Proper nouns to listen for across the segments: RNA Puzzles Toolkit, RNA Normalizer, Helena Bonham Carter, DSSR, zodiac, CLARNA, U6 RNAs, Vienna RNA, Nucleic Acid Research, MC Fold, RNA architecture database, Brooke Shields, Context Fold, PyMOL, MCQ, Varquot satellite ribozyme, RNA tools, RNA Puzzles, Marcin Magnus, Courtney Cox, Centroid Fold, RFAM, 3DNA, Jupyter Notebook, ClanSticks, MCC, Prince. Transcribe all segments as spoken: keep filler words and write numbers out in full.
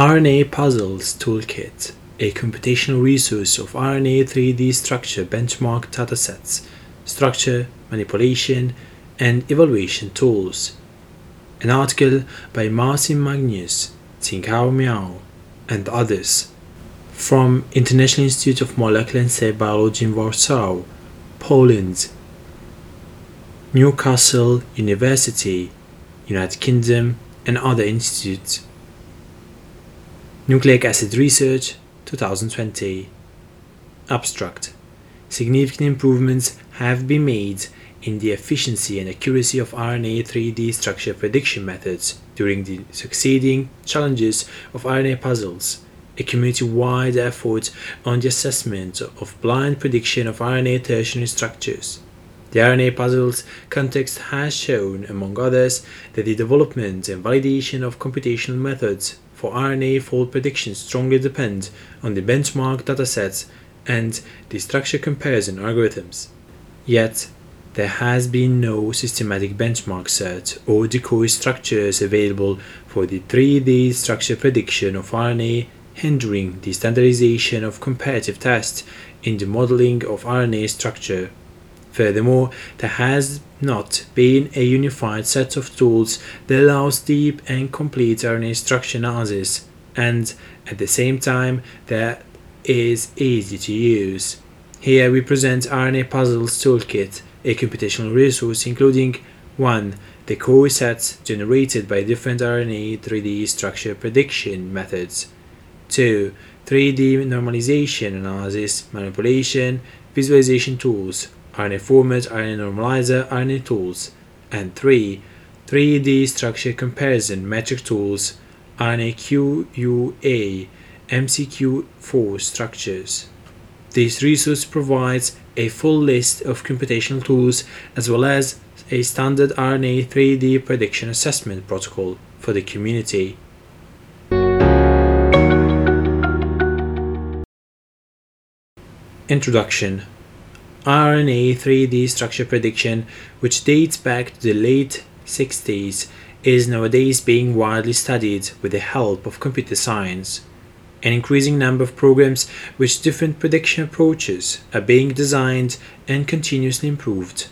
R N A Puzzles Toolkit, a computational resource of R N A three D structure benchmark datasets, structure, manipulation, and evaluation tools. An article by Marcin Magnus, Zhinghao Miao, and others from International Institute of Molecular and Cell Biology in Warsaw, Poland, Newcastle University, United Kingdom, and other institutes. Nucleic Acid Research twenty twenty. Abstract. Significant improvements have been made in the efficiency and accuracy of R N A three D structure prediction methods during the succeeding challenges of R N A Puzzles, a community-wide effort on the assessment of blind prediction of R N A tertiary structures. The R N A Puzzles context has shown, among others, that the development and validation of computational methods for R N A fold prediction strongly depend on the benchmark datasets and the structure comparison algorithms. Yet, there has been no systematic benchmark set or decoy structures available for the three D structure prediction of R N A, hindering the standardization of comparative tests in the modeling of R N A structure. Furthermore, there has not been a unified set of tools that allows deep and complete R N A structure analysis, and at the same time that is easy to use. Here we present R N A Puzzles Toolkit, a computational resource including one The core sets generated by different R N A three D structure prediction methods, two three D normalization analysis, manipulation, visualization tools, R N A format, R N A normalizer, R N A tools, and three three D structure comparison metric tools, R N A Q U A, M C Q for structures. This resource provides a full list of computational tools as well as a standard R N A three D prediction assessment protocol for the community. Introduction. R N A three D structure prediction, which dates back to the late sixties, is nowadays being widely studied with the help of computer science. An increasing number of programs with different prediction approaches are being designed and continuously improved.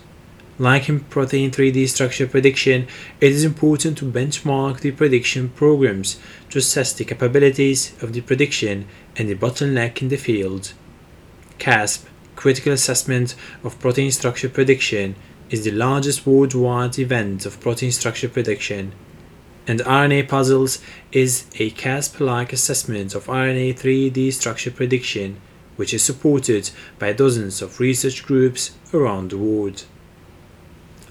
Like in protein three D structure prediction, it is important to benchmark the prediction programs to assess the capabilities of the prediction and the bottleneck in the field. CASP, Critical Assessment of Protein Structure Prediction, is the largest worldwide event of protein structure prediction, and R N A Puzzles is a CASP-like assessment of R N A three D structure prediction, which is supported by dozens of research groups around the world.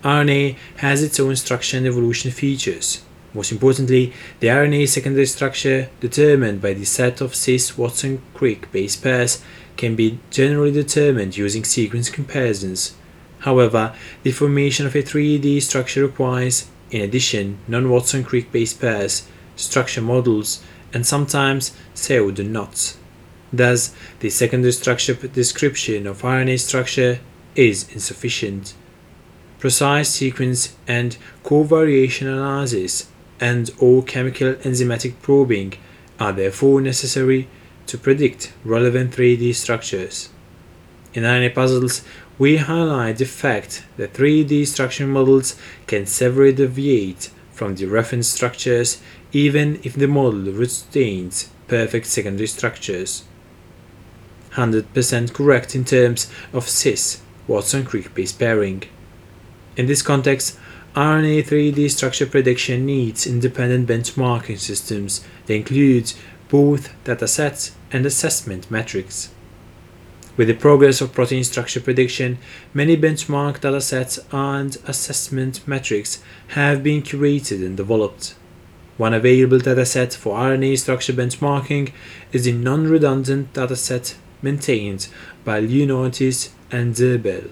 R N A has its own structure and evolution features. Most importantly, the R N A secondary structure, determined by the set of cis-Watson-Crick base pairs, can be generally determined using sequence comparisons. However, the formation of a three D structure requires, in addition, non-Watson-Crick base pairs, structure models, and sometimes pseudo knots. Thus, the secondary structure description of R N A structure is insufficient. Precise sequence and covariation analysis and or chemical enzymatic probing are therefore necessary to predict relevant three D structures. In R N A Puzzles, we highlight the fact that three D structure models can severely deviate from the reference structures even if the model retains perfect secondary structures, one hundred percent correct in terms of cis-Watson-Crick base pairing. In this context, R N A three D structure prediction needs independent benchmarking systems that include both datasets and assessment metrics. With the progress of protein structure prediction, many benchmark datasets and assessment metrics have been curated and developed. One available dataset for R N A structure benchmarking is the non-redundant dataset maintained by Leonartis and Zerbel.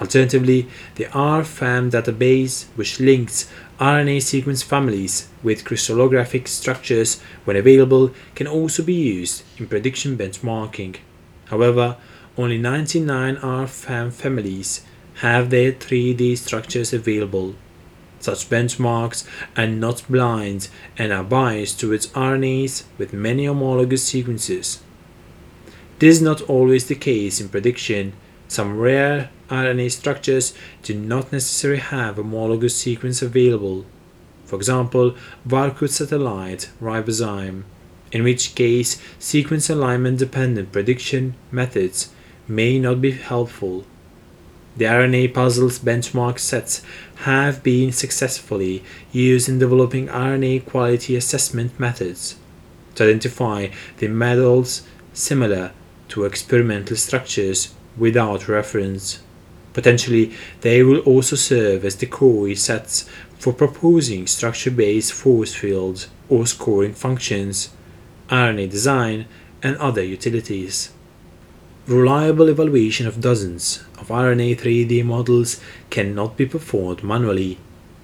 Alternatively, the R F A M database, which links R N A sequence families with crystallographic structures when available, can also be used in prediction benchmarking. However, only ninety-nine R F A M families have their three D structures available. such benchmarks are not blind and are biased towards R N As with many homologous sequences. This is not always the case in prediction. Some rare R N A structures do not necessarily have homologous sequence available, for example, Varquot satellite ribozyme, in which case sequence alignment-dependent prediction methods may not be helpful. The R N A Puzzles benchmark sets have been successfully used in developing R N A quality assessment methods to identify the models similar to experimental structures without reference. Potentially, they will also serve as decoy sets for proposing structure-based force fields or scoring functions, R N A design, and other utilities. Reliable evaluation of dozens of R N A three D models cannot be performed manually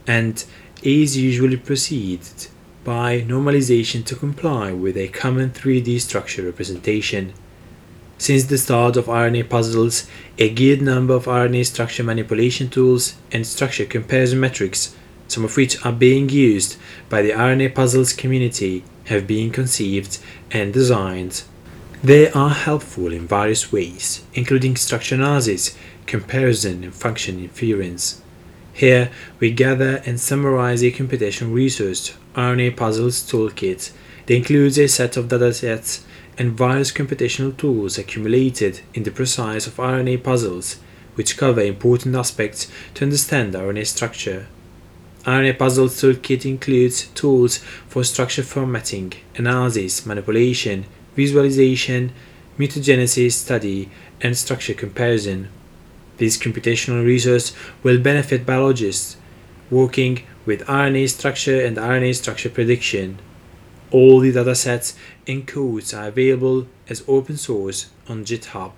and is usually preceded by normalization to comply with a common three D structure representation. Since the start of R N A Puzzles, a geared number of R N A structure manipulation tools and structure comparison metrics, some of which are being used by the R N A Puzzles community, have been conceived and designed. They are helpful in various ways, including structure analysis, comparison, and function inference. Here we gather and summarize a computational research R N A Puzzles Toolkit that includes a set of datasets and various computational tools accumulated in the process of R N A puzzles, which cover important aspects to understand R N A structure. R N A Puzzles Toolkit includes tools for structure formatting, analysis, manipulation, visualization, mutagenesis study, and structure comparison. These computational resources will benefit biologists working with R N A structure and R N A structure prediction. All the datasets and codes are available as open source on GitHub.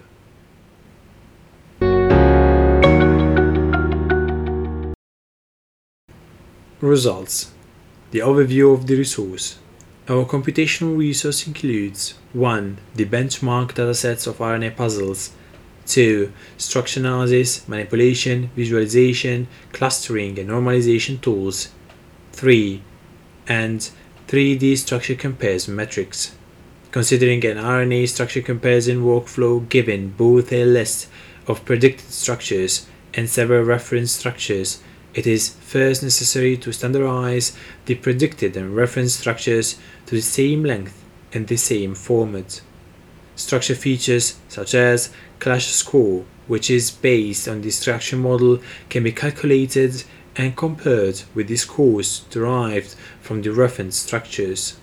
Results. The overview of the resource. Our computational resource includes one The benchmark datasets of R N A puzzles, two Structure analysis, manipulation, visualization, clustering and normalization tools, three and three D structure comparison metrics. Considering an R N A structure comparison workflow given both a list of predicted structures and several reference structures, it is first necessary to standardize the predicted and reference structures to the same length and the same format. Structure features such as clash score, which is based on the structure model, can be calculated and compared with the scores derived from the reference structures.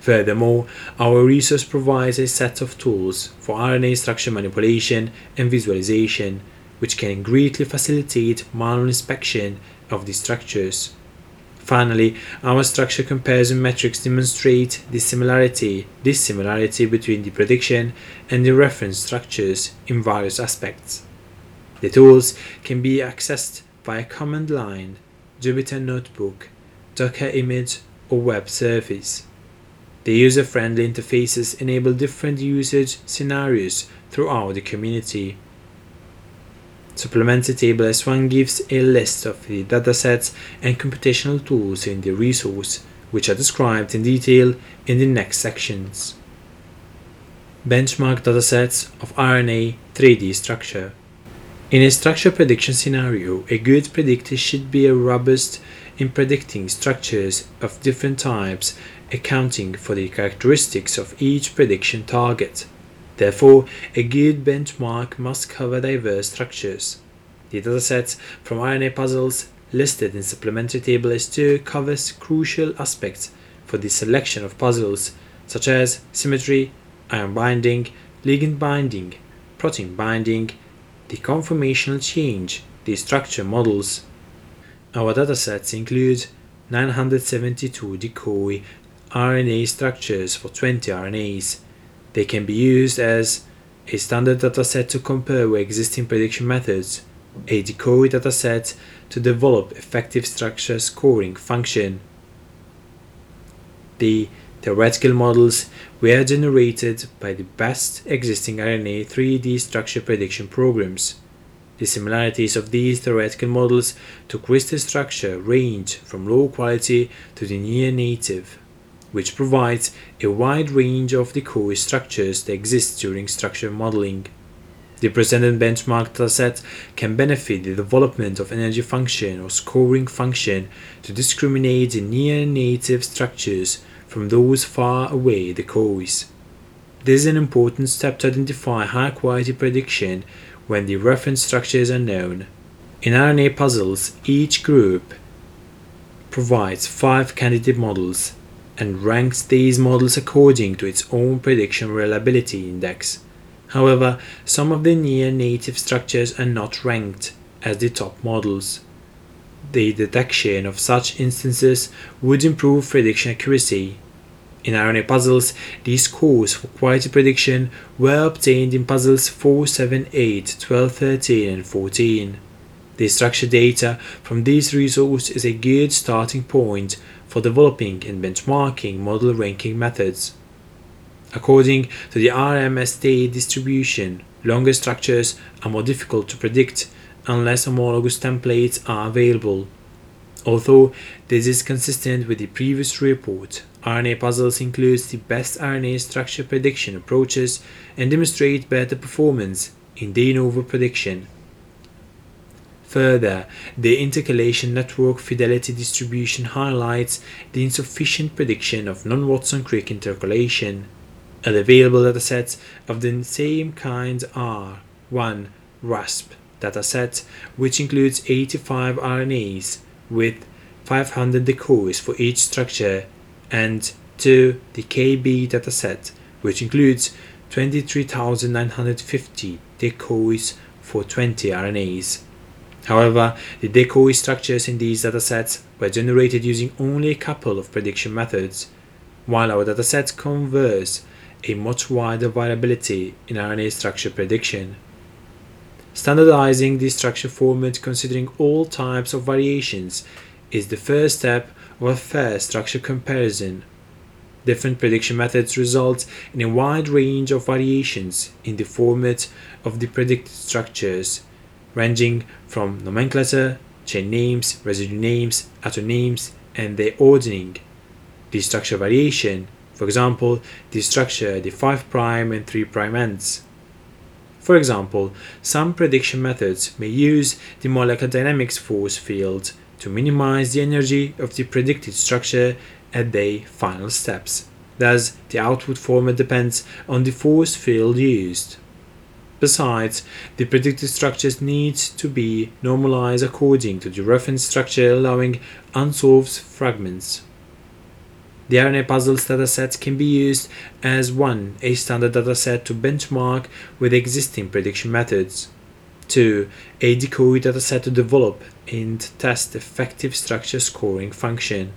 Furthermore, our resource provides a set of tools for R N A structure manipulation and visualization, which can greatly facilitate manual inspection of the structures. Finally, our structure comparison metrics demonstrate the similarity, dissimilarity between the prediction and the reference structures in various aspects. The tools can be accessed via command line, Jupyter Notebook, Docker image, or web service. The user-friendly interfaces enable different usage scenarios throughout the community. Supplementary table S one gives a list of the datasets and computational tools in the resource, which are described in detail in the next sections. Benchmark datasets of R N A three D structure. In a structure prediction scenario, a good predictor should be robust in predicting structures of different types, accounting for the characteristics of each prediction target. Therefore, a good benchmark must cover diverse structures. The datasets from R N A puzzles listed in supplementary table S two covers crucial aspects for the selection of puzzles, such as symmetry, ion binding, ligand binding, protein binding, the conformational change, the structure models. Our datasets include nine hundred seventy-two decoy R N A structures for twenty R N As. They can be used as a standard dataset to compare with existing prediction methods, a decoy dataset to develop effective structure scoring function. The theoretical models were generated by the best existing R N A three D structure prediction programs. The similarities of these theoretical models to crystal structure range from low quality to the near-native, which provides a wide range of the core structures that exist during structure modeling. The presented benchmark dataset can benefit the development of energy function or scoring function to discriminate the near-native structures from those far away the cores. This is an important step to identify high-quality prediction when the reference structures are known. In R N A puzzles, each group provides five candidate models and ranks these models according to its own prediction reliability index. However, some of the near-native structures are not ranked as the top models. The detection of such instances would improve prediction accuracy. In R N A puzzles, these scores for quality prediction were obtained in puzzles four, seven, eight, twelve, thirteen, and fourteen. The structure data from these resources is a good starting point for developing and benchmarking model ranking methods. According to the R M S D distribution, longer structures are more difficult to predict unless homologous templates are available. Although this is consistent with the previous report, R N A puzzles includes the best R N A structure prediction approaches and demonstrate better performance in de novo prediction. Further, the intercalation network fidelity distribution highlights the insufficient prediction of non-Watson-Crick intercalation. Other available datasets of the same kind are one. RASP dataset, which includes eighty-five R N As with five hundred decors for each structure, and two. The K B dataset, which includes twenty-three thousand nine hundred fifty decoys for twenty R N As. However, the decoy structures in these datasets were generated using only a couple of prediction methods, while our datasets converse a much wider variability in R N A structure prediction. Standardizing the structure format considering all types of variations is the first step of a fair structure comparison. Different prediction methods result in a wide range of variations in the format of the predicted structures, ranging from nomenclature, chain names, residue names, atom names, and their ordering. The structure variation, for example, the structure at the five prime and three prime ends. For example, some prediction methods may use the molecular dynamics force field to minimize the energy of the predicted structure at their final steps. Thus, the output format depends on the force field used. Besides, the predicted structures need to be normalized according to the reference structure, allowing unsolved fragments. The R N A puzzles dataset can be used as one. A standard dataset to benchmark with existing prediction methods. two. A decoy dataset to develop and test effective structure scoring function.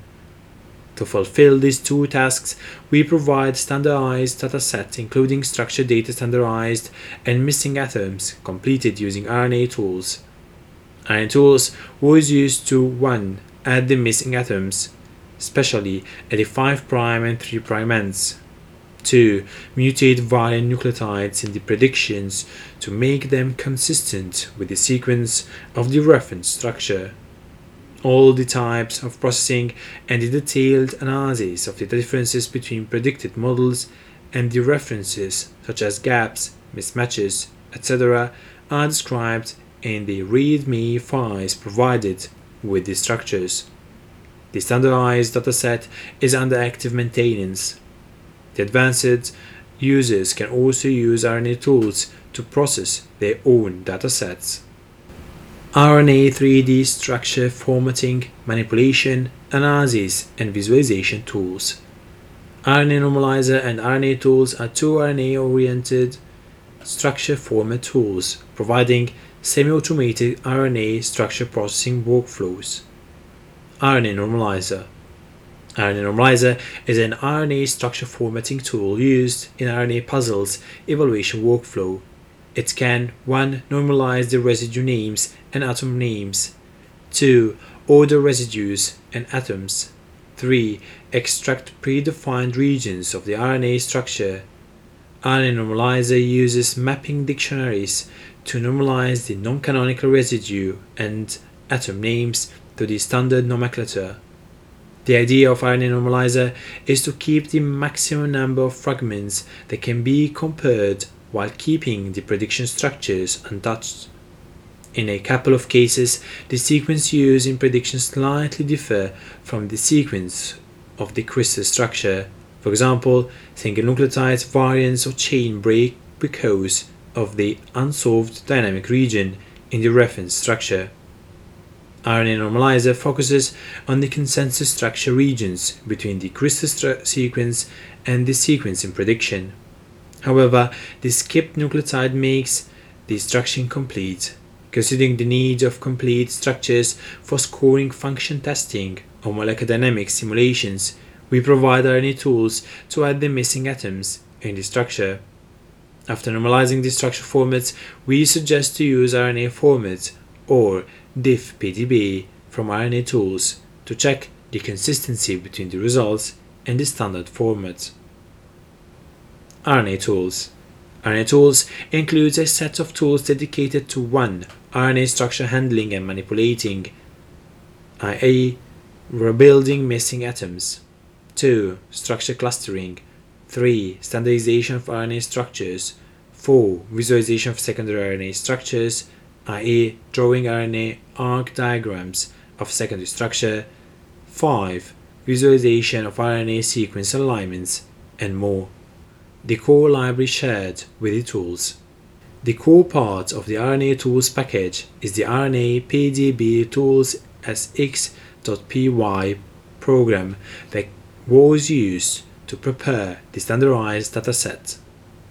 To fulfill these two tasks, we provide standardized datasets including structure data standardized and missing atoms completed using R N A tools. R N A tools was used to one. Add the missing atoms, especially at the five prime and three prime ends. two. Mutate variant nucleotides in the predictions to make them consistent with the sequence of the reference structure. All the types of processing and the detailed analysis of the differences between predicted models and the references, such as gaps, mismatches, et cetera, are described in the README files provided with the structures. The standardized dataset is under active maintenance. The advanced users can also use R N A tools to process their own datasets. R N A three D structure formatting, manipulation, analysis, and visualization tools. R N A Normalizer and R N A tools are two R N A-oriented structure format tools providing semi-automated R N A structure processing workflows. R N A Normalizer. R N A Normalizer is an R N A structure formatting tool used in R N A puzzles evaluation workflow. It can one. Normalize the residue names and atom names, two. Order residues and atoms, three. Extract predefined regions of the R N A structure, R N A Normalizer uses mapping dictionaries to normalize the non-canonical residue and atom names to the standard nomenclature. The idea of R N A Normalizer is to keep the maximum number of fragments that can be compared while keeping the prediction structures untouched. In a couple of cases, the sequence used in prediction slightly differ from the sequence of the crystal structure. For example, single nucleotide variants or chain break because of the unsolved dynamic region in the reference structure. R N A Normalizer focuses on the consensus structure regions between the crystal sequence and the sequence in prediction. However, the skipped nucleotide makes the structure incomplete, considering the need of complete structures for scoring function testing or molecular dynamic simulations. We provide R N A tools to add the missing atoms in the structure. After normalizing the structure formats, we suggest to use R N A format or diffpdb from R N A tools to check the consistency between the results and the standard format. R N A tools. R N A tools includes a set of tools dedicated to one R N A structure handling and manipulating, that is rebuilding missing atoms, two structure clustering, three standardization of R N A structures, four visualization of secondary R N A structures, that is drawing R N A arc diagrams of secondary structure, five visualization of R N A sequence alignments, and more. The core library shared with the tools. The core part of the R N A tools package is the R N A P D B tools S X dot P Y program that was used to prepare the standardized dataset.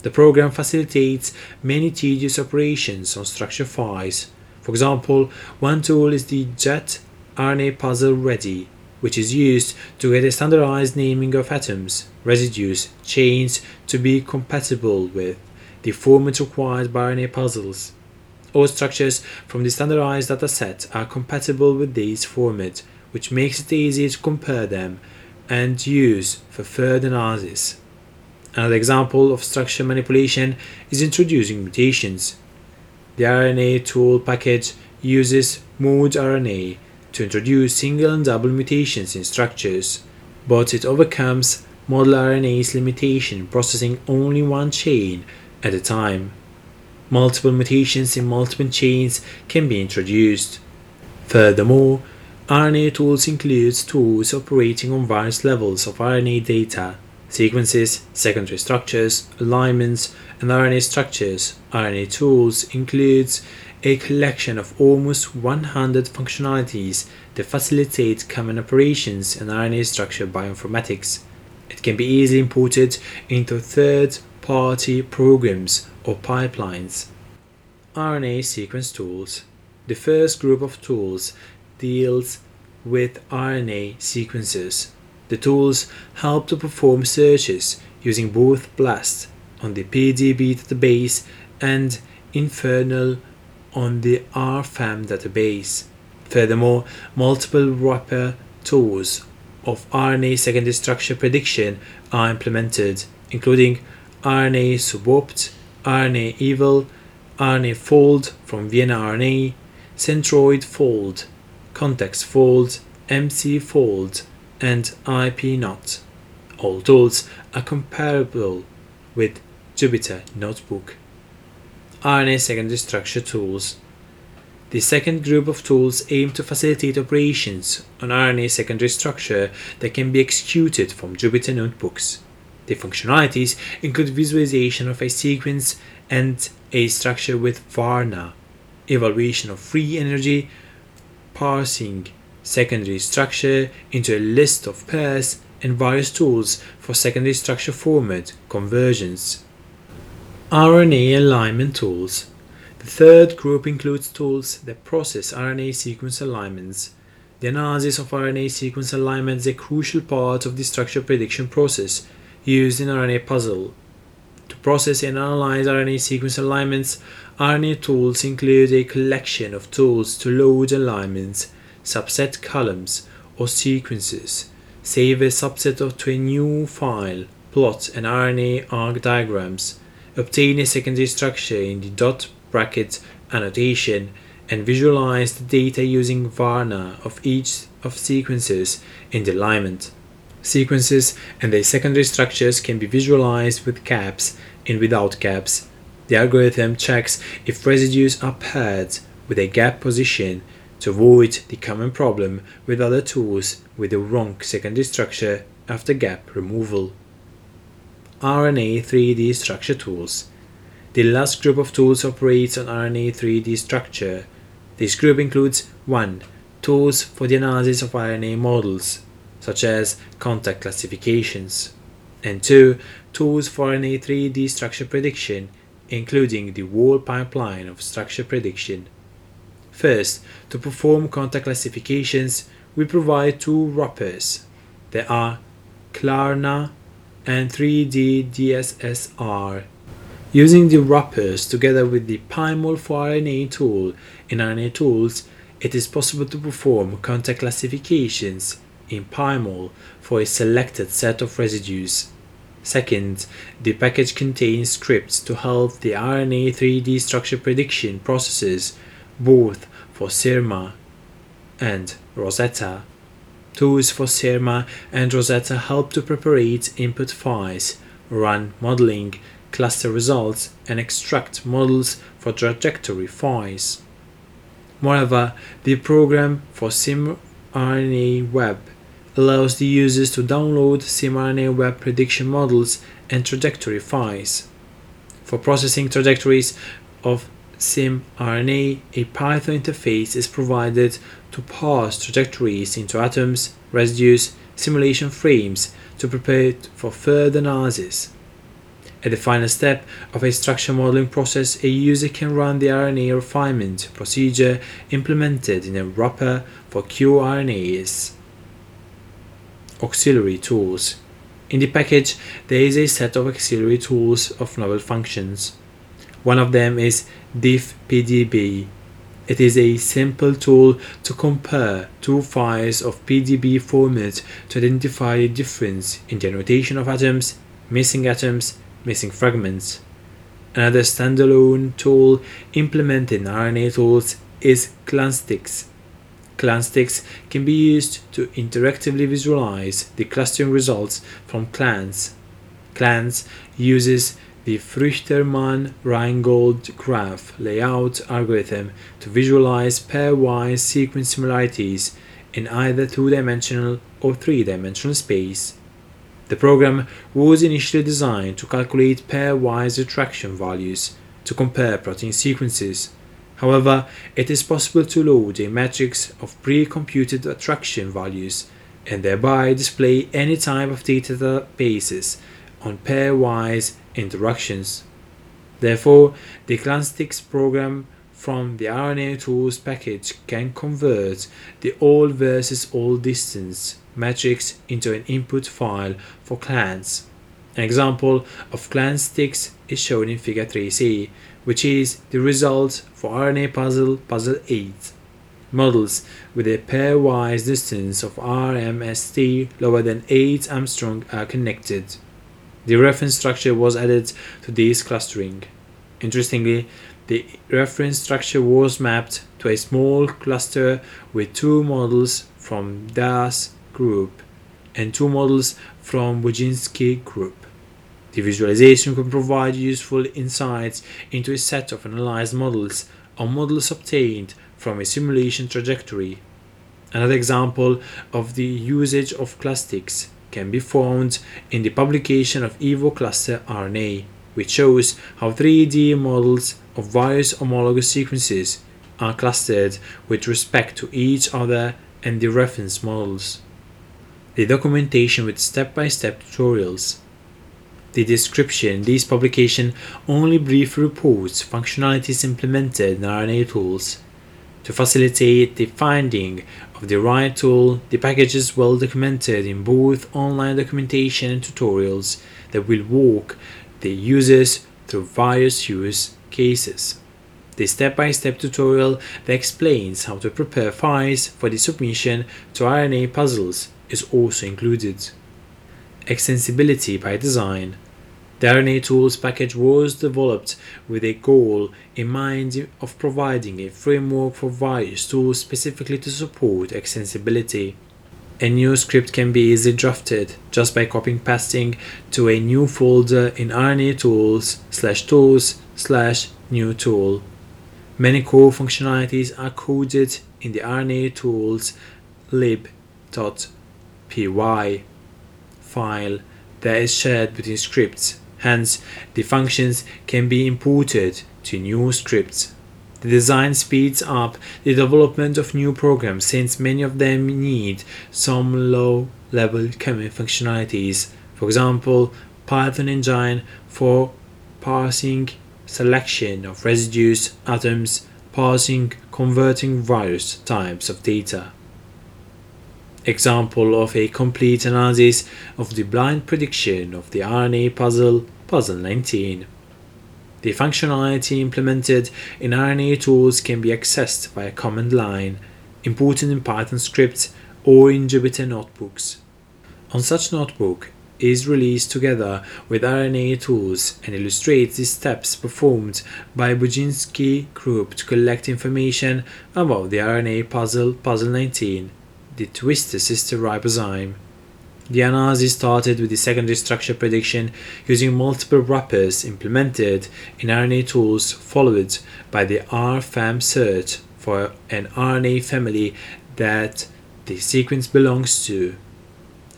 The program facilitates many tedious operations on structure files. For example, one tool is the J E T R N A Puzzle Ready, which is used to get a standardized naming of atoms, residues, chains to be compatible with the format required by R N A puzzles. All structures from the standardized dataset are compatible with this format, which makes it easy to compare them and use for further analysis. Another example of structure manipulation is introducing mutations. The R N A tool package uses mood R N A to introduce single and double mutations in structures, but it overcomes model R N A's limitation, processing only one chain at a time. Multiple mutations in multiple chains can be introduced. Furthermore, R N A tools includes tools operating on various levels of R N A data, sequences, secondary structures, alignments, and R N A structures. R N A tools includes a collection of almost one hundred functionalities that facilitate common operations in R N A structure bioinformatics. It can be easily imported into third-party programs or pipelines. R N A sequence tools. The first group of tools deals with R N A sequences. The tools help to perform searches using both BLAST on the P D B database and Infernal on the R FAM database. Furthermore, multiple wrapper tools of R N A secondary structure prediction are implemented, including R N A subopt, R N A evil, R N A fold from Vienna R N A, Centroid Fold, Context Fold, M C Fold, and I P NOT. All tools are comparable with Jupyter Notebook. R N A secondary structure tools. The second group of tools aim to facilitate operations on R N A secondary structure that can be executed from Jupyter Notebooks. The functionalities include visualization of a sequence and a structure with VARNA, evaluation of free energy, parsing secondary structure into a list of pairs, and various tools for secondary structure format conversions. R N A alignment tools. The third group includes tools that process R N A sequence alignments. The analysis of R N A sequence alignment is a crucial part of the structure prediction process used in R N A puzzle. To process and analyze R N A sequence alignments, R N A tools include a collection of tools to load alignments, subset columns or sequences, save a subset to a new file, plot and R N A arc diagrams, obtain a secondary structure in the dot bracket annotation, and visualize the data using VARNA of each of sequences in the alignment. Sequences and their secondary structures can be visualized with caps and without caps. The algorithm checks if residues are paired with a gap position to avoid the common problem with other tools with the wrong secondary structure after gap removal. R N A three D structure tools. The last group of tools operates on R N A three D structure. This group includes one. Tools for the analysis of R N A models, such as contact classifications, and two. Tools for R N A three D structure prediction, including the whole pipeline of structure prediction. First, to perform contact classifications, we provide two wrappers. They are CLARNA and three D D S S R. Using the wrappers together with the PyMOL for R N A tool in R N A tools, it is possible to perform contact classifications in PyMOL for a selected set of residues. Second, the package contains scripts to help the R N A three D structure prediction processes, both for SIRMA and Rosetta. Tools for SIRMA and Rosetta help to prepare input files, run modeling, cluster results, and extract models for trajectory files. Moreover, the program for SimRNA Web allows the users to download SimRNA Web prediction models and trajectory files. For processing trajectories of SimRNA, a Python interface is provided to parse trajectories into atoms, residues, simulation frames to prepare it for further analysis. At the final step of a structure modeling process, a user can run the R N A refinement procedure implemented in a wrapper for qRNAs. Auxiliary tools. In the package, there is a set of auxiliary tools of novel functions. One of them is diffpdb. It is a simple tool to compare two files of P D B format to identify the difference in the annotation of atoms, missing atoms, missing fragments. Another standalone tool implemented in R N A tools is ClanSticks. ClanSticks can be used to interactively visualize the clustering results from Clans. Clans uses the Früchtermann-Reingold graph layout algorithm to visualize pairwise sequence similarities in either two-dimensional or three-dimensional space. The program was initially designed to calculate pairwise attraction values to compare protein sequences. However, it is possible to load a matrix of pre-computed attraction values and thereby display any type of databases on pairwise interactions. Therefore, the ClanSticks program from the R N A tools package can convert the all versus all distance matrix into an input file for Clans. An example of ClanSticks is shown in Figure three C, which is the result for R N A Puzzle Puzzle eight. Models with a pairwise distance of R M S D lower than eight Armstrong are connected. The reference structure was added to this clustering. Interestingly, the reference structure was mapped to a small cluster with two models from D A S group and two models from Wojcinski group. The visualization can provide useful insights into a set of analyzed models or models obtained from a simulation trajectory. Another example of the usage of ClanSticks can be found in the publication of EVO Cluster R N A, which shows how three D models of various homologous sequences are clustered with respect to each other and the reference models. The documentation with step-by-step tutorials. The description in this publication only briefly reports functionalities implemented in R N A tools. To facilitate the finding of the right tool, the package is well documented in both online documentation and tutorials that will walk the users through various use cases. The step-by-step tutorial that explains how to prepare files for the submission to R N A Puzzles is also included. Extensibility by design. The R N A Tools package was developed with a goal in mind of providing a framework for various tools specifically to support extensibility. A new script can be easily drafted just by copying and pasting to a new folder in R N A Tools slash tools slash new tool. Many core functionalities are coded in the R N A Tools lib.py file that is shared between scripts. Hence, the functions can be imported to new scripts. The design speeds up the development of new programs since many of them need some low-level common functionalities. For example, Python engine for parsing selection of residues, atoms, parsing, converting various types of data. Example of a complete analysis of the blind prediction of the R N A puzzle, puzzle nineteen. The functionality implemented in R N A Tools can be accessed by a command line, imported in Python scripts or in Jupyter notebooks. On such notebook is released together with R N A Tools and illustrates the steps performed by Budzinsky group to collect information about the R N A puzzle, puzzle nineteen. The twister sister ribozyme. The analysis started with the secondary structure prediction using multiple wrappers implemented in R N A Tools, followed by the R FAM search for an R N A family that the sequence belongs to.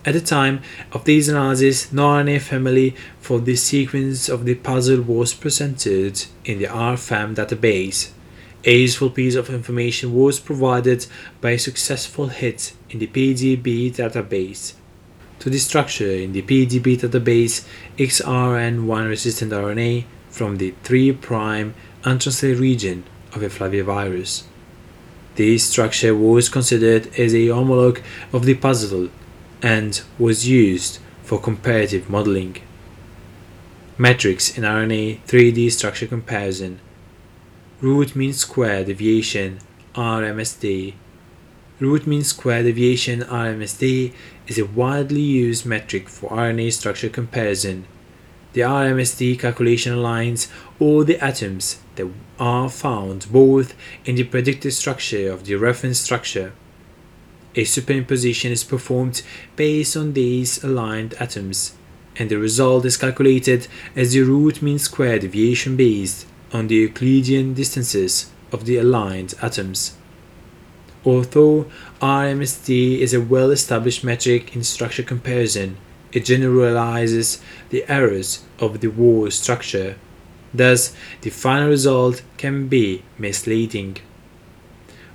At the time of these analyses, no R N A family for the sequence of the puzzle was presented in the R FAM database. A useful piece of information was provided by a successful hit in the P D B database. To the structure in the P D B database, X R N one resistant R N A from the three prime untranslated region of a flavivirus. This structure was considered as a homologue of the puzzle and was used for comparative modeling. Metrics in R N A three D structure comparison. Root mean square deviation R M S D. Root mean square deviation R M S D is a widely used metric for R N A structure comparison. The R M S D calculation aligns all the atoms that are found both in the predicted structure of the reference structure. A superimposition is performed based on these aligned atoms, and the result is calculated as the root mean square deviation based on the Euclidean distances of the aligned atoms. Although R M S D is a well-established metric in structure comparison, it generalizes the errors of the whole structure. Thus, the final result can be misleading.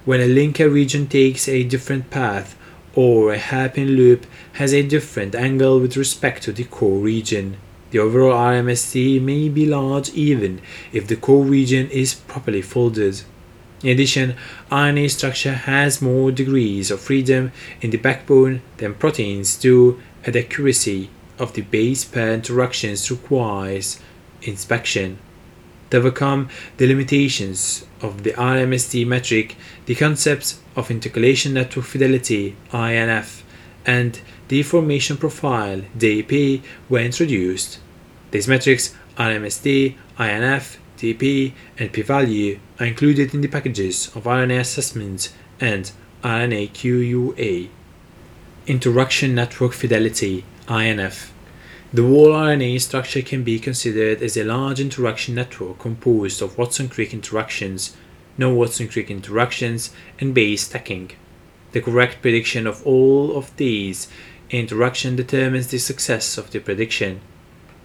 When a linker region takes a different path, or a hairpin loop has a different angle with respect to the core region, the overall R M S D may be large even if the core region is properly folded. In addition, R N A structure has more degrees of freedom in the backbone than proteins do, and the accuracy of the base pair interactions requires inspection. To overcome the limitations of the R M S D metric, the concepts of intercalation network fidelity I N F and deformation profile D P were introduced. These metrics R M S D, I N F, D P, and p-value are included in the packages of R N A assessment and R N A Q U A. Interaction network fidelity I N F. The whole R N A structure can be considered as a large interaction network composed of Watson-Crick interactions, non-Watson-Crick interactions, and base stacking. The correct prediction of all of these interaction determines the success of the prediction.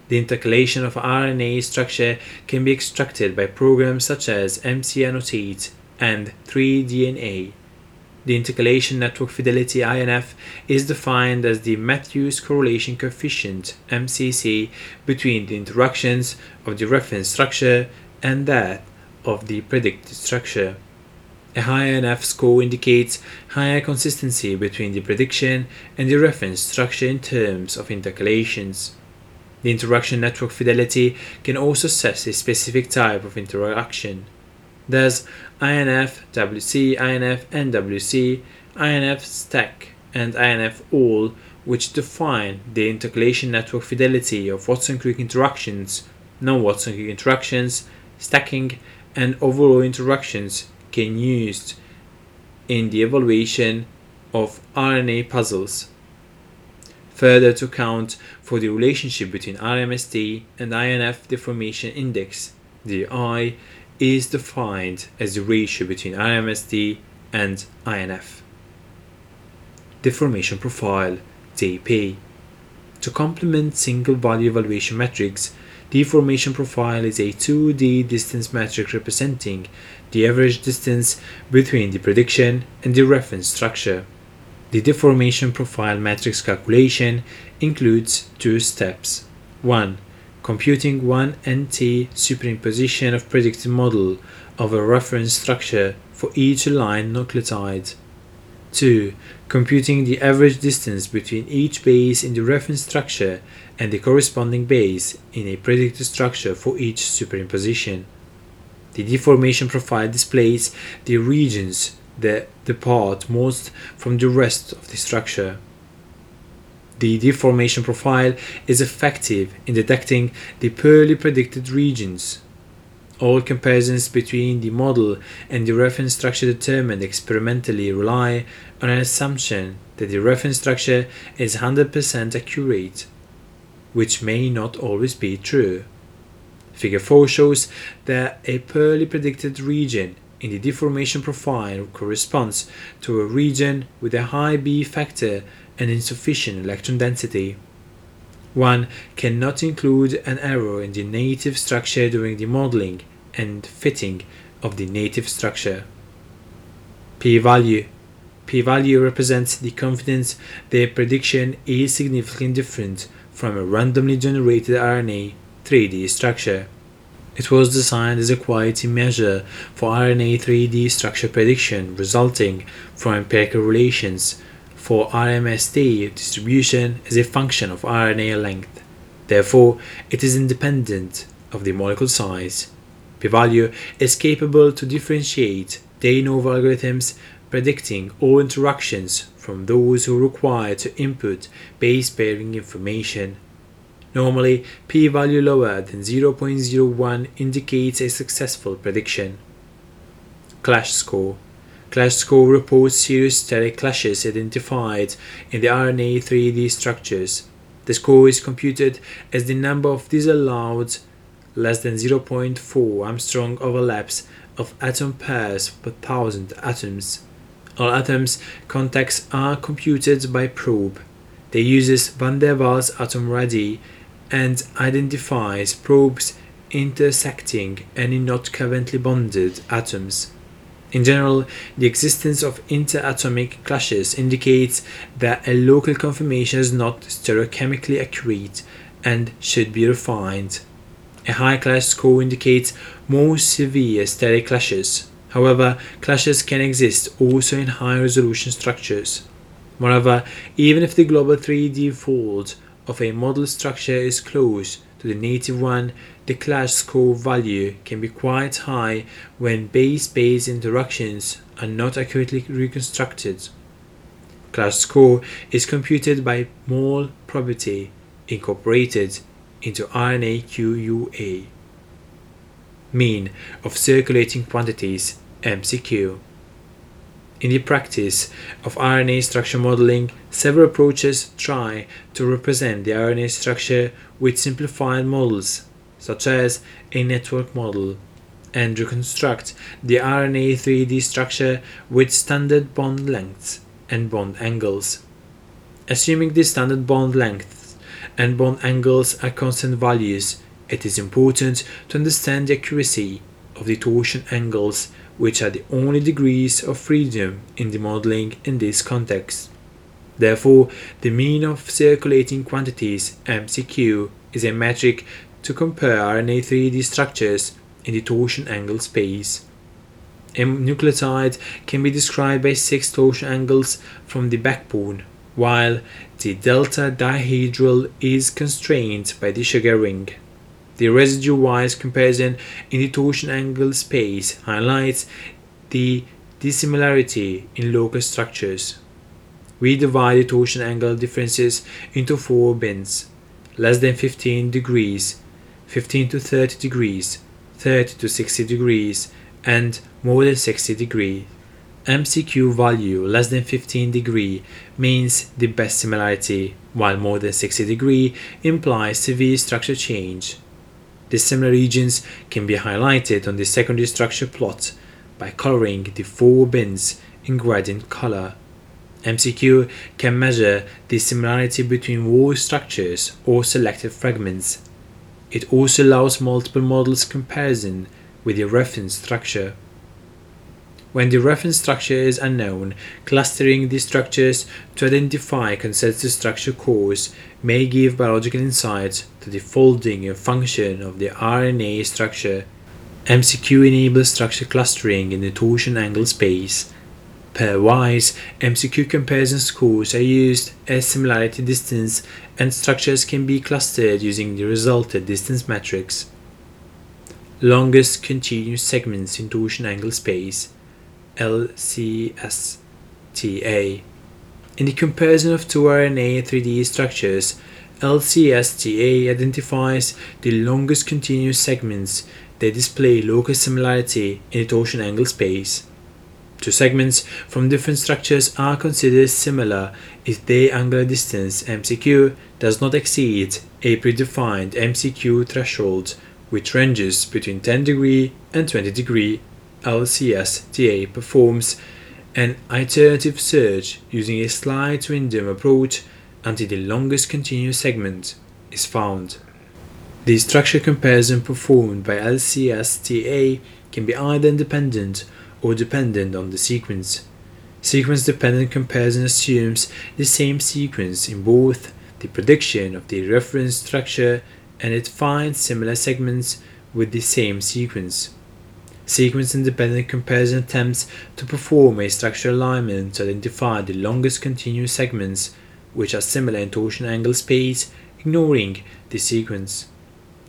The intercalation of R N A structure can be extracted by programs such as MCAnnotate and three D N A. The intercalation network fidelity I N F is defined as the Matthews correlation coefficient M C C between the interactions of the reference structure and that of the predicted structure. A higher I N F score indicates higher consistency between the prediction and the reference structure in terms of intercalations. The interaction network fidelity can also assess a specific type of interaction. Thus, I N F, W C, I N F, N W C, I N F stack, and I N F all, which define the intercalation network fidelity of Watson-Crick interactions, non-Watson-Crick interactions, stacking, and overall interactions can used in the evaluation of R N A puzzles. Further, to account for the relationship between R M S D and I N F deformation index, the I is defined as the ratio between R M S D and I N F. Deformation profile D P. To complement single-value evaluation metrics, deformation profile is a two D distance metric representing the average distance between the prediction and the reference structure. The deformation profile matrix calculation includes two steps. one. Computing one N T superimposition of predicted model of a reference structure for each aligned nucleotide. two. Computing the average distance between each base in the reference structure and the corresponding base in a predicted structure for each superimposition. The deformation profile displays the regions that depart most from the rest of the structure. The deformation profile is effective in detecting the poorly predicted regions. All comparisons between the model and the reference structure determined experimentally rely on an assumption that the reference structure is one hundred percent accurate, which may not always be true. Figure four shows that a poorly predicted region in the deformation profile corresponds to a region with a high B factor and insufficient electron density. One cannot include an error in the native structure during the modeling and fitting of the native structure. P-value. P-value represents the confidence the prediction is significantly different from a randomly generated R N A three D structure. It was designed as a quality measure for R N A three D structure prediction resulting from empirical relations for R M S D distribution as a function of R N A length. Therefore, it is independent of the molecule size. P-value is capable to differentiate de novo algorithms predicting all interactions from those who require to input base pairing information. Normally, p-value lower than zero point zero one indicates a successful prediction. Clash score. Clash score reports serious steric clashes identified in the R N A three D structures. The score is computed as the number of disallowed less than zero point four Armstrong overlaps of atom pairs per thousand atoms. All atoms contacts are computed by probe. They uses van der Waals atom radii and identifies probes intersecting any not currently bonded atoms. In general, the existence of interatomic clashes indicates that a local conformation is not stereochemically accurate and should be refined. A high clash score indicates more severe steric clashes. However, clashes can exist also in high-resolution structures. Moreover, even if the global three D fold of a model structure is close to the native one, the clash score value can be quite high when base-base interactions are not accurately reconstructed. Clash score is computed by MOL probability incorporated into R N A Q U A. Mean of circulating quantities M C Q. In the practice of R N A structure modeling, several approaches try to represent the R N A structure with simplified models, such as a network model, and reconstruct the R N A three D structure with standard bond lengths and bond angles. Assuming the standard bond lengths and bond angles are constant values, it is important to understand the accuracy of the torsion angles, which are the only degrees of freedom in the modeling in this context. Therefore, the mean of circulating quantities M C Q is a metric to compare R N A three D structures in the torsion angle space. A nucleotide can be described by six torsion angles from the backbone, while the delta dihedral is constrained by the sugar ring. The residue-wise comparison in the torsion angle space highlights the dissimilarity in local structures. we divided torsion angle differences into four bins: less than fifteen degrees, fifteen to thirty degrees, thirty to sixty degrees, and more than sixty degrees. M C Q value less than fifteen degree means the best similarity, while more than sixty degree implies severe structure change. The similar regions can be highlighted on the secondary structure plot by coloring the four bins in gradient color. M C Q can measure the similarity between wall structures or selected fragments. It also allows multiple models comparison with the reference structure. When the reference structure is unknown, clustering these structures to identify consensus structure cores may give biological insights to the folding and function of the R N A structure. M C Q enables structure clustering in the torsion angle space. Pairwise, M C Q comparison scores are used as similarity distance, and structures can be clustered using the resulted distance matrix. Longest continuous segments in torsion angle space, L C S T A. In the comparison of two R N A three D structures, L C S T A identifies the longest continuous segments that display local similarity in the torsion angle space. Two segments from different structures are considered similar if their angular distance M C Q does not exceed a predefined M C Q threshold, which ranges between ten degree and twenty degree. L C S T A performs an iterative search using a slight random approach until the longest continuous segment is found. The structure comparison performed by L C S T A can be either independent or dependent on the sequence. Sequence-dependent comparison assumes the same sequence in both the prediction of the reference structure, and it finds similar segments with the same sequence. Sequence-independent comparison attempts to perform a structural alignment to identify the longest continuous segments, which are similar in torsion angle space, ignoring the sequence.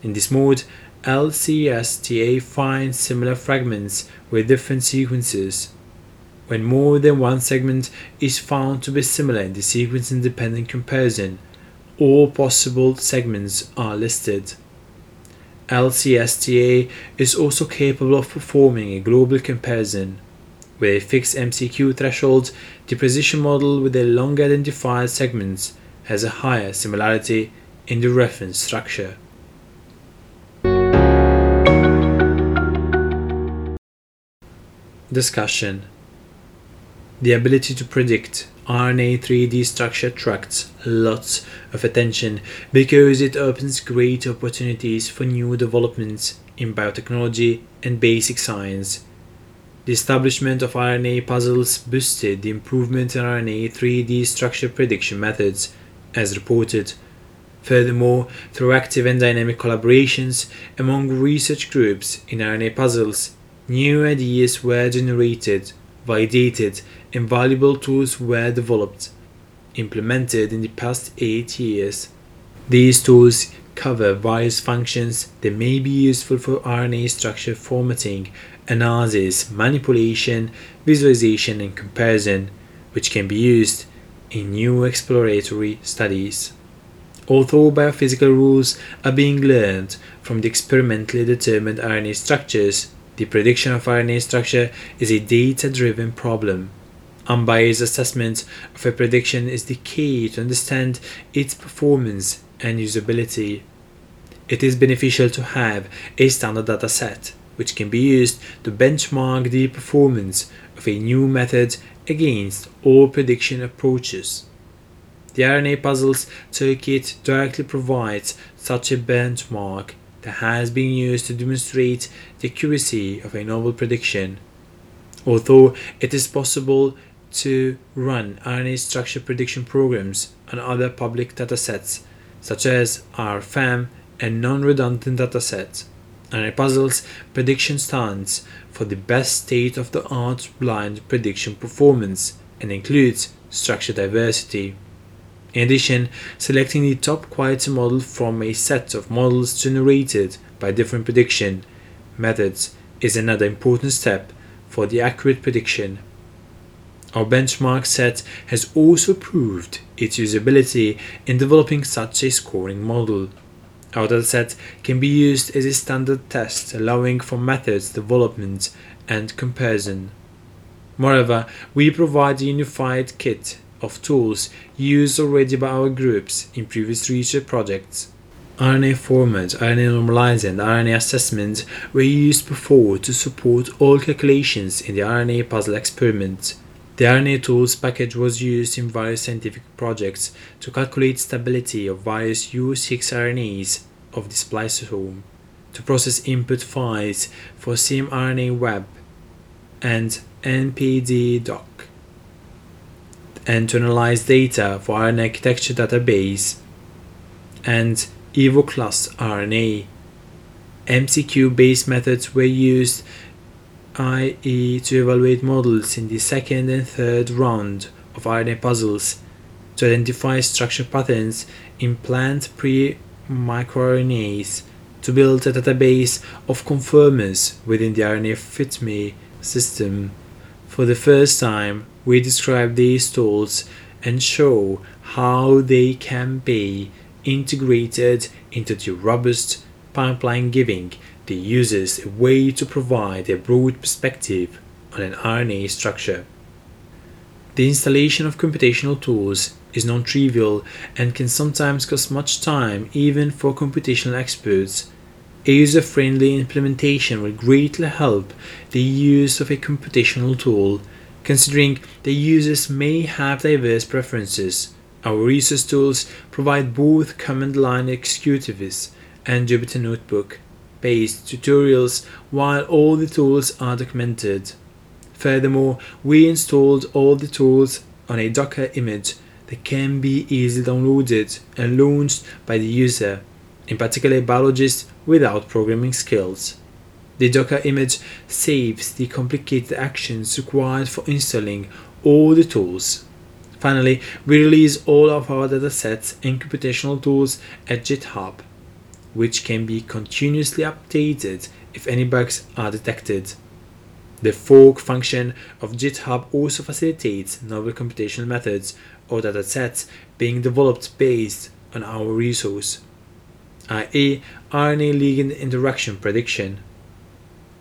In this mode, L C S T A finds similar fragments with different sequences. When more than one segment is found to be similar in the sequence-independent comparison, all possible segments are listed. L C S T A is also capable of performing a global comparison. With a fixed M C Q threshold, the precision model with a long identified segments has a higher similarity in the reference structure. Discussion. The ability to predict R N A three D structure attracts lots of attention because it opens great opportunities for new developments in biotechnology and basic science. The establishment of R N A puzzles boosted the improvement in R N A three D structure prediction methods, as reported. Furthermore, through active and dynamic collaborations among research groups in R N A puzzles, new ideas were generated, validated, and valuable tools were developed, implemented in the past eight years. These tools cover various functions that may be useful for R N A structure formatting, analysis, manipulation, visualization, and comparison, which can be used in new exploratory studies. Although biophysical rules are being learned from the experimentally determined R N A structures, the prediction of R N A structure is a data-driven problem. Unbiased assessment of a prediction is the key to understand its performance and usability. It is beneficial to have a standard data set, which can be used to benchmark the performance of a new method against all prediction approaches. The R N A Puzzles Toolkit directly provides such a benchmark that has been used to demonstrate the accuracy of a novel prediction. Although it is possible to run R N A structure prediction programs on other public datasets, such as R F A M and non-redundant datasets, R N A Puzzles prediction stands for the best state-of-the-art blind prediction performance and includes structure diversity. In addition, selecting the top quality model from a set of models generated by different prediction methods is another important step for the accurate prediction. Our benchmark set has also proved its usability in developing such a scoring model. Our dataset can be used as a standard test, allowing for methods development and comparison. Moreover, we provide a unified kit of tools used already by our groups in previous research projects. R N A format, R N A normalizer and R N A assessment were used before to support all calculations in the R N A puzzle experiment. The R N A tools package was used in various scientific projects to calculate stability of various U six R N As of the spliceosome, to process input files for SimRNA web and N P D doc, and to analyze data for R N A architecture database and EvoClass R N A. M C Q based methods were used, that is to evaluate models in the second and third round of R N A puzzles, to identify structure patterns in plant pre-microRNAs, to build a database of conformers within the R N A F I T M E system. For the first time, we describe these tools and show how they can be integrated into the robust pipeline, giving the users a way to provide a broad perspective on an R N A structure. The installation of computational tools is non-trivial and can sometimes cost much time, even for computational experts. A user-friendly implementation will greatly help the use of a computational tool, considering the users may have diverse preferences. Our research tools provide both command line executables and Jupyter Notebook based tutorials, while all the tools are documented. Furthermore, we installed all the tools on a Docker image that can be easily downloaded and launched by the user, in particular biologists without programming skills. The Docker image saves the complicated actions required for installing all the tools. Finally, we release all of our datasets and computational tools at GitHub, which can be continuously updated if any bugs are detected. The fork function of GitHub also facilitates novel computational methods or datasets being developed based on our resource, that is R N A ligand interaction prediction.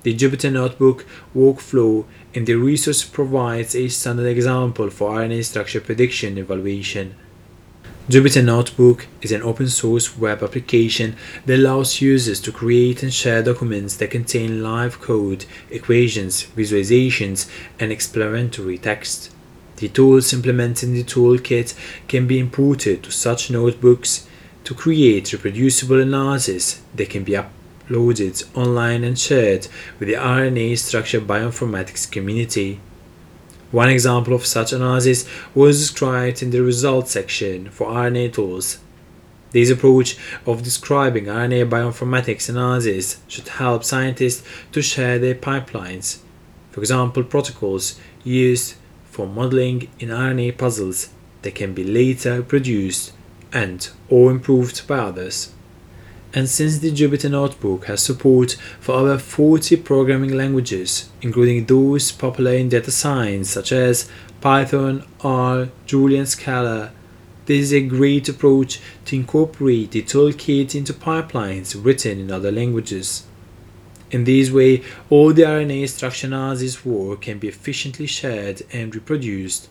The Jupyter Notebook workflow in the resource provides a standard example for R N A structure prediction evaluation. Jupyter Notebook is an open-source web application that allows users to create and share documents that contain live code, equations, visualizations, and explanatory text. The tools implemented in the toolkit can be imported to such notebooks to create reproducible analyses that can be uploaded online and shared with the R N A structure bioinformatics community. One example of such analysis was described in the results section for R N A tools. This approach of describing R N A bioinformatics analysis should help scientists to share their pipelines, for example, protocols used for modeling in R N A puzzles that can be later produced and or improved by others. And since the Jupyter Notebook has support for over forty programming languages, including those popular in data science such as Python, R, Julia, and Scala, this is a great approach to incorporate the toolkit into pipelines written in other languages. In this way, all the R N A structure analysis work can be efficiently shared and reproduced.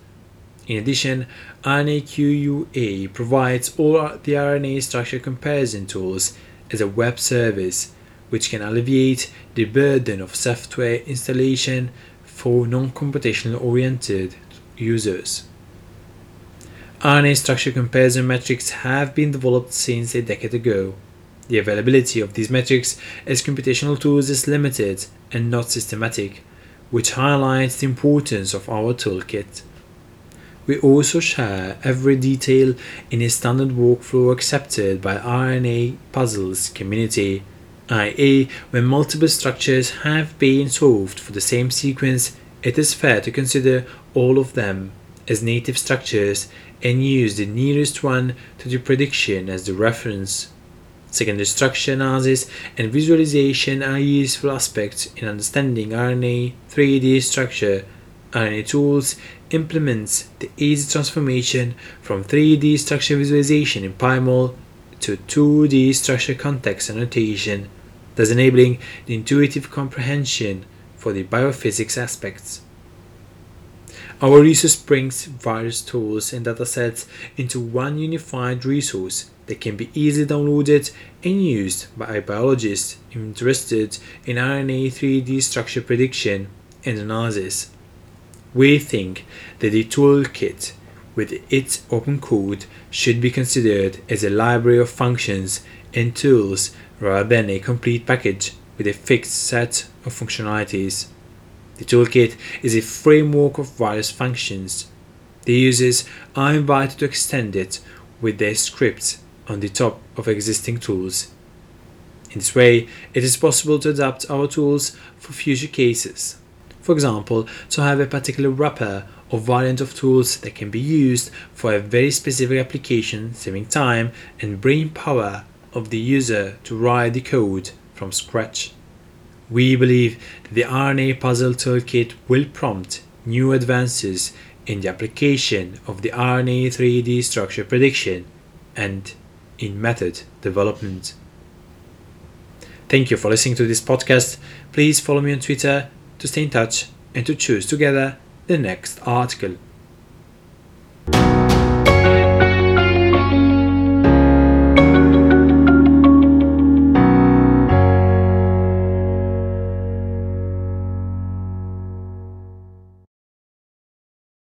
In addition, R N A Q U A provides all the R N A structure comparison tools as a web service, which can alleviate the burden of software installation for non-computational oriented users. R N A structure comparison metrics have been developed since a decade ago. The availability of these metrics as computational tools is limited and not systematic, which highlights the importance of our toolkit. We also share every detail in a standard workflow accepted by R N A Puzzles community, that is when multiple structures have been solved for the same sequence, it is fair to consider all of them as native structures and use the nearest one to the prediction as the reference. Secondary structure analysis and visualization are useful aspects in understanding R N A three D structure R N A Tools implements the easy transformation from three D structure visualization in PyMOL to two D structure context annotation, thus enabling the intuitive comprehension for the biophysics aspects. Our resource brings various tools and datasets into one unified resource that can be easily downloaded and used by biologists interested in R N A three D structure prediction and analysis. We think that the toolkit, with its open code, should be considered as a library of functions and tools rather than a complete package with a fixed set of functionalities. The toolkit is a framework of various functions. The users are invited to extend it with their scripts on the top of existing tools. In this way, it is possible to adapt our tools for future cases. For example, to have a particular wrapper or variant of tools that can be used for a very specific application, saving time and brain power of the user to write the code from scratch. We believe that the R N A Puzzle Toolkit will prompt new advances in the application of the R N A three D structure prediction and in method development. Thank you for listening to this podcast. Please follow me on Twitter to stay in touch and to choose together the next article.